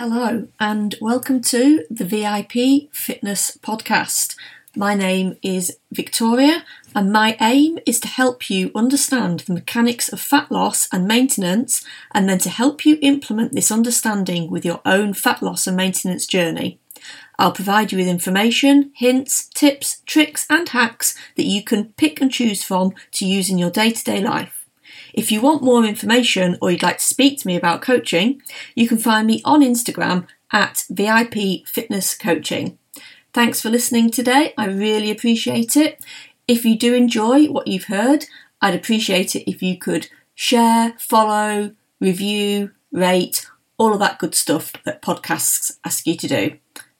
Hello and welcome to the VIP Fitness Podcast. My name is Victoria and my aim is to help you understand the mechanics of fat loss and maintenance and then to help you implement this understanding with your own fat loss and maintenance journey. I'll provide you with information, hints, tips, tricks and hacks that you can pick and choose from to use in your day-to-day life. If you want more information or you'd like to speak to me about coaching, you can find me on Instagram at VIP Fitness Coaching. Thanks for listening today. I really appreciate it. If you do enjoy what you've heard, I'd appreciate it if you could share, follow, review, rate, all of that good stuff that podcasts ask you to do.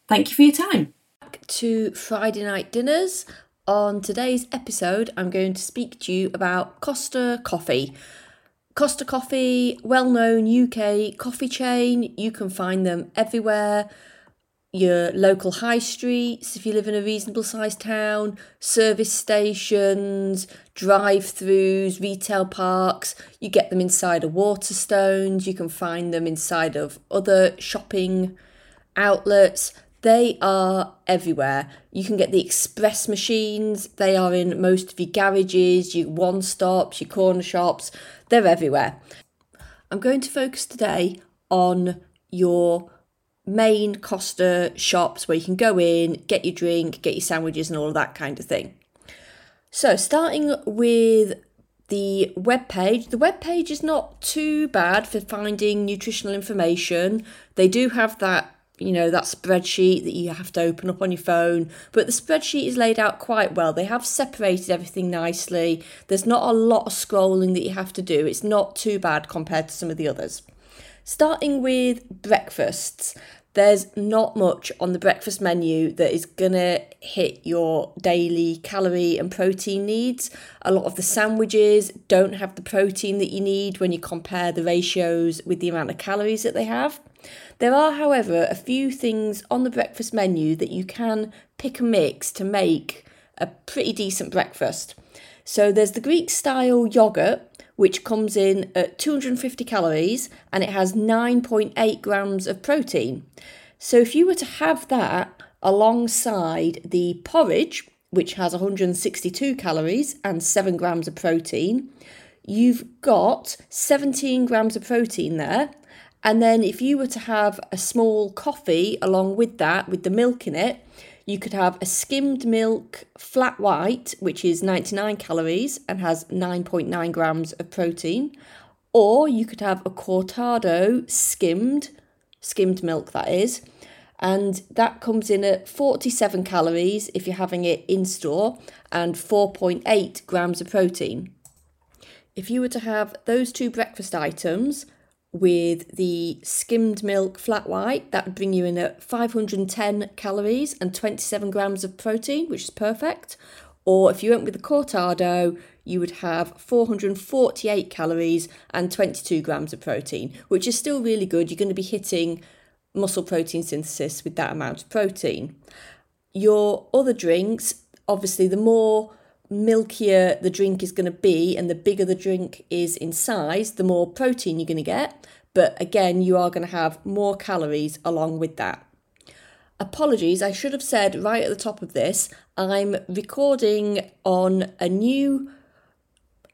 Thank you for your time. Back to Friday Night Dinners. On today's episode, I'm going to speak to you about Costa Coffee. Costa Coffee, well-known UK coffee chain. You can find them everywhere. Your local high streets, if you live in a reasonable-sized town, service stations, drive-thrus, retail parks. You get them inside of Waterstones. You can find them inside of other shopping outlets. They are everywhere. You can get the express machines. They are in most of your garages, your one-stops, your corner shops. They're everywhere. I'm going to focus today on your main Costa shops where you can go in, get your drink, get your sandwiches and all of that kind of thing. So starting with the webpage. The webpage is not too bad for finding nutritional information. They do have that that spreadsheet that you have to open up on your phone. But the spreadsheet is laid out quite well. They have separated everything nicely. There's not a lot of scrolling that you have to do. It's not too bad compared to some of the others. Starting with breakfasts, there's not much on the breakfast menu that is going to hit your daily calorie and protein needs. A lot of the sandwiches don't have the protein that you need when you compare the ratios with the amount of calories that they have. There are, however, a few things on the breakfast menu that you can pick and mix to make a pretty decent breakfast. So there's the Greek-style yoghurt, which comes in at 250 calories and it has 9.8 grams of protein. So if you were to have that alongside the porridge, which has 162 calories and 7 grams of protein, you've got 17 grams of protein there. And then if you were to have a small coffee along with that, with the milk in it, you could have a skimmed milk flat white, which is 99 calories and has 9.9 grams of protein. Or you could have a cortado skimmed milk that is, and that comes in at 47 calories if you're having it in store and 4.8 grams of protein. If you were to have those two breakfast items with the skimmed milk flat white, that would bring you in at 510 calories and 27 grams of protein, which is perfect. Or if you went with the cortado, you would have 448 calories and 22 grams of protein, which is still really good. You're going to be hitting muscle protein synthesis with that amount of protein. Your other drinks, obviously the more milkier the drink is going to be and the bigger the drink is in size, the more protein you're going to get. But again, you are going to have more calories along with that. Apologies, I should have said right at the top of this, I'm recording on a new,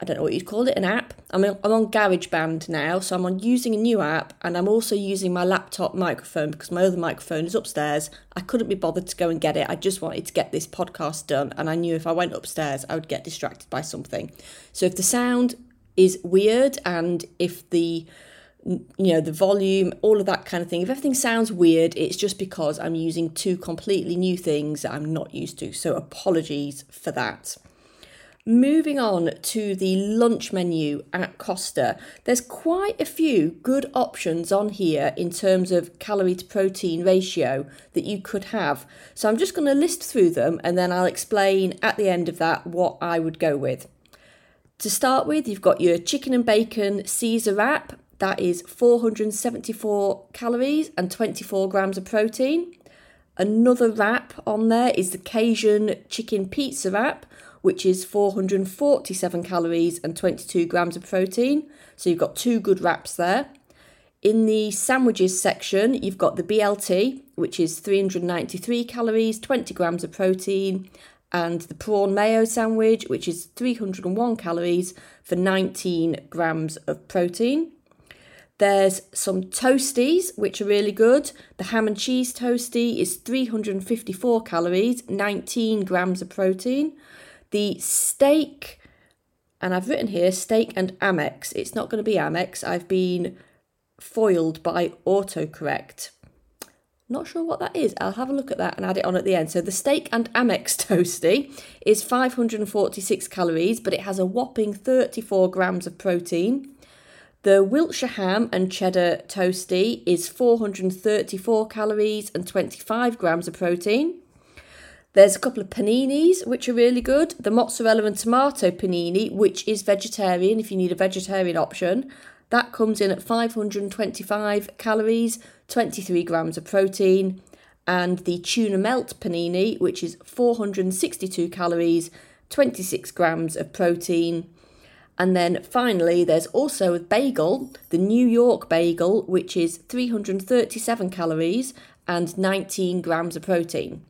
I don't know what you'd call it, an app. I'm on GarageBand now, so I'm using a new app, and I'm also using my laptop microphone because my other microphone is upstairs. I couldn't be bothered to go and get it. I just wanted to get this podcast done, and I knew if I went upstairs, I would get distracted by something. So if the sound is weird and if the the volume, all of that kind of thing, if everything sounds weird, it's just because I'm using two completely new things that I'm not used to. So apologies for that. Moving on to the lunch menu at Costa, there's quite a few good options on here in terms of calorie to protein ratio that you could have. So I'm just going to list through them and then I'll explain at the end of that what I would go with. To start with, you've got your chicken and bacon Caesar wrap. That is 474 calories and 24 grams of protein. Another wrap on there is the Cajun chicken pizza wrap, which is 447 calories and 22 grams of protein. So you've got two good wraps there. In the sandwiches section, you've got the BLT, which is 393 calories, 20 grams of protein, and the prawn mayo sandwich, which is 301 calories for 19 grams of protein. There's some toasties, which are really good. The ham and cheese toastie is 354 calories, 19 grams of protein. The steak, and I've written here steak and Amex. It's not going to be Amex. I've been foiled by autocorrect. Not sure what that is. I'll have a look at that and add it on at the end. So the steak and Amex toastie is 546 calories, but it has a whopping 34 grams of protein. The Wiltshire ham and cheddar toastie is 434 calories and 25 grams of protein. There's a couple of paninis, which are really good. The mozzarella and tomato panini, which is vegetarian if you need a vegetarian option. That comes in at 525 calories, 23 grams of protein. And the tuna melt panini, which is 462 calories, 26 grams of protein. And then finally, there's also a bagel, the New York bagel, which is 337 calories and 19 grams of protein.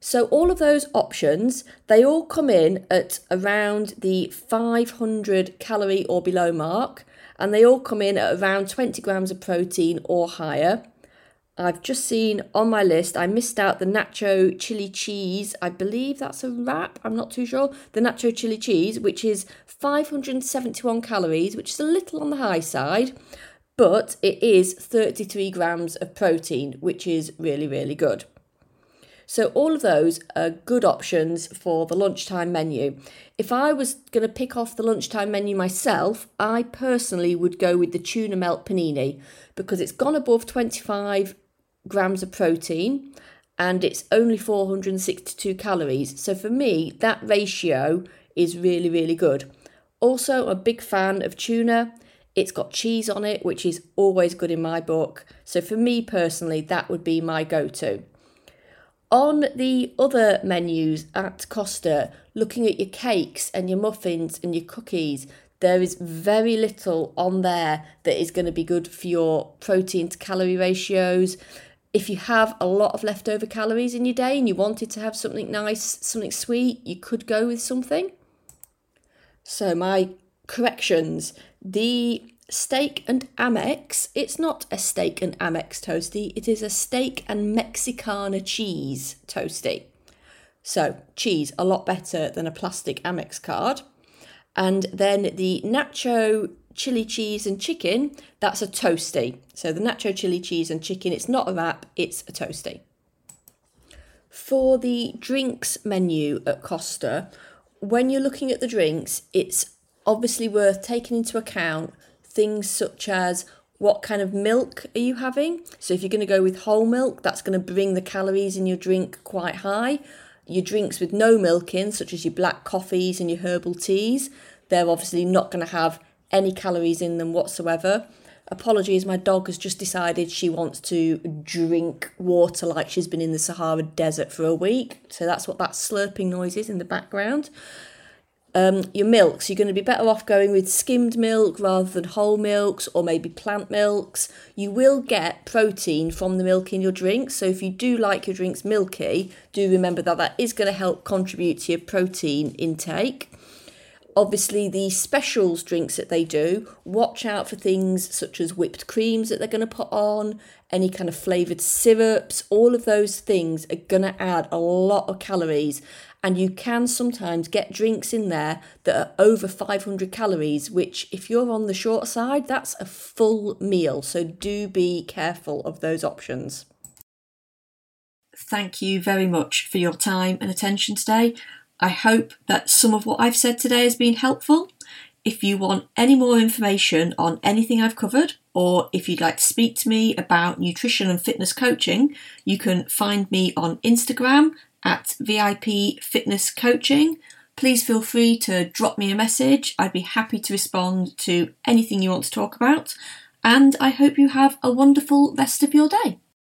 So all of those options, they all come in at around the 500 calorie or below mark, and they all come in at around 20 grams of protein or higher. I've just seen on my list, I missed out the nacho chili cheese. I believe that's a wrap. I'm not too sure. The nacho chili cheese, which is 571 calories, which is a little on the high side, but it is 33 grams of protein, which is really, really good. So all of those are good options for the lunchtime menu. If I was going to pick off the lunchtime menu myself, I personally would go with the tuna melt panini because it's gone above 25 grams of protein and it's only 462 calories. So for me, that ratio is really, really good. Also, I'm a big fan of tuna. It's got cheese on it, which is always good in my book. So for me personally, that would be my go-to. On the other menus at Costa, looking at your cakes and your muffins and your cookies, there is very little on there that is going to be good for your protein to calorie ratios. If you have a lot of leftover calories in your day and you wanted to have something nice, something sweet, you could go with something. So my corrections, the steak and Amex, it's not a steak and Amex toastie, it is a steak and Mexicana cheese toastie. So cheese, a lot better than a plastic Amex card. And then the nacho chili cheese and chicken, that's a toastie. So the nacho chili cheese and chicken, it's not a wrap, it's a toastie. For the drinks menu at Costa, when you're looking at the drinks, it's obviously worth taking into account things such as what kind of milk are you having. So if you're going to go with whole milk, that's going to bring the calories in your drink quite high. Your drinks with no milk in, such as your black coffees and your herbal teas, they're obviously not going to have any calories in them whatsoever. Apologies, my dog has just decided she wants to drink water like she's been in the Sahara Desert for a week. So that's what that slurping noise is in the background. Your milks, you're going to be better off going with skimmed milk rather than whole milks or maybe plant milks. You will get protein from the milk in your drinks, so if you do like your drinks milky, do remember that that is going to help contribute to your protein intake. Obviously, the specials drinks that they do, watch out for things such as whipped creams that they're going to put on, any kind of flavoured syrups. All of those things are going to add a lot of calories, and you can sometimes get drinks in there that are over 500 calories, which if you're on the short side, that's a full meal. So do be careful of those options. Thank you very much for your time and attention today. I hope that some of what I've said today has been helpful. If you want any more information on anything I've covered, or if you'd like to speak to me about nutrition and fitness coaching, you can find me on Instagram at VIP Fitness Coaching. Please feel free to drop me a message. I'd be happy to respond to anything you want to talk about. And I hope you have a wonderful rest of your day.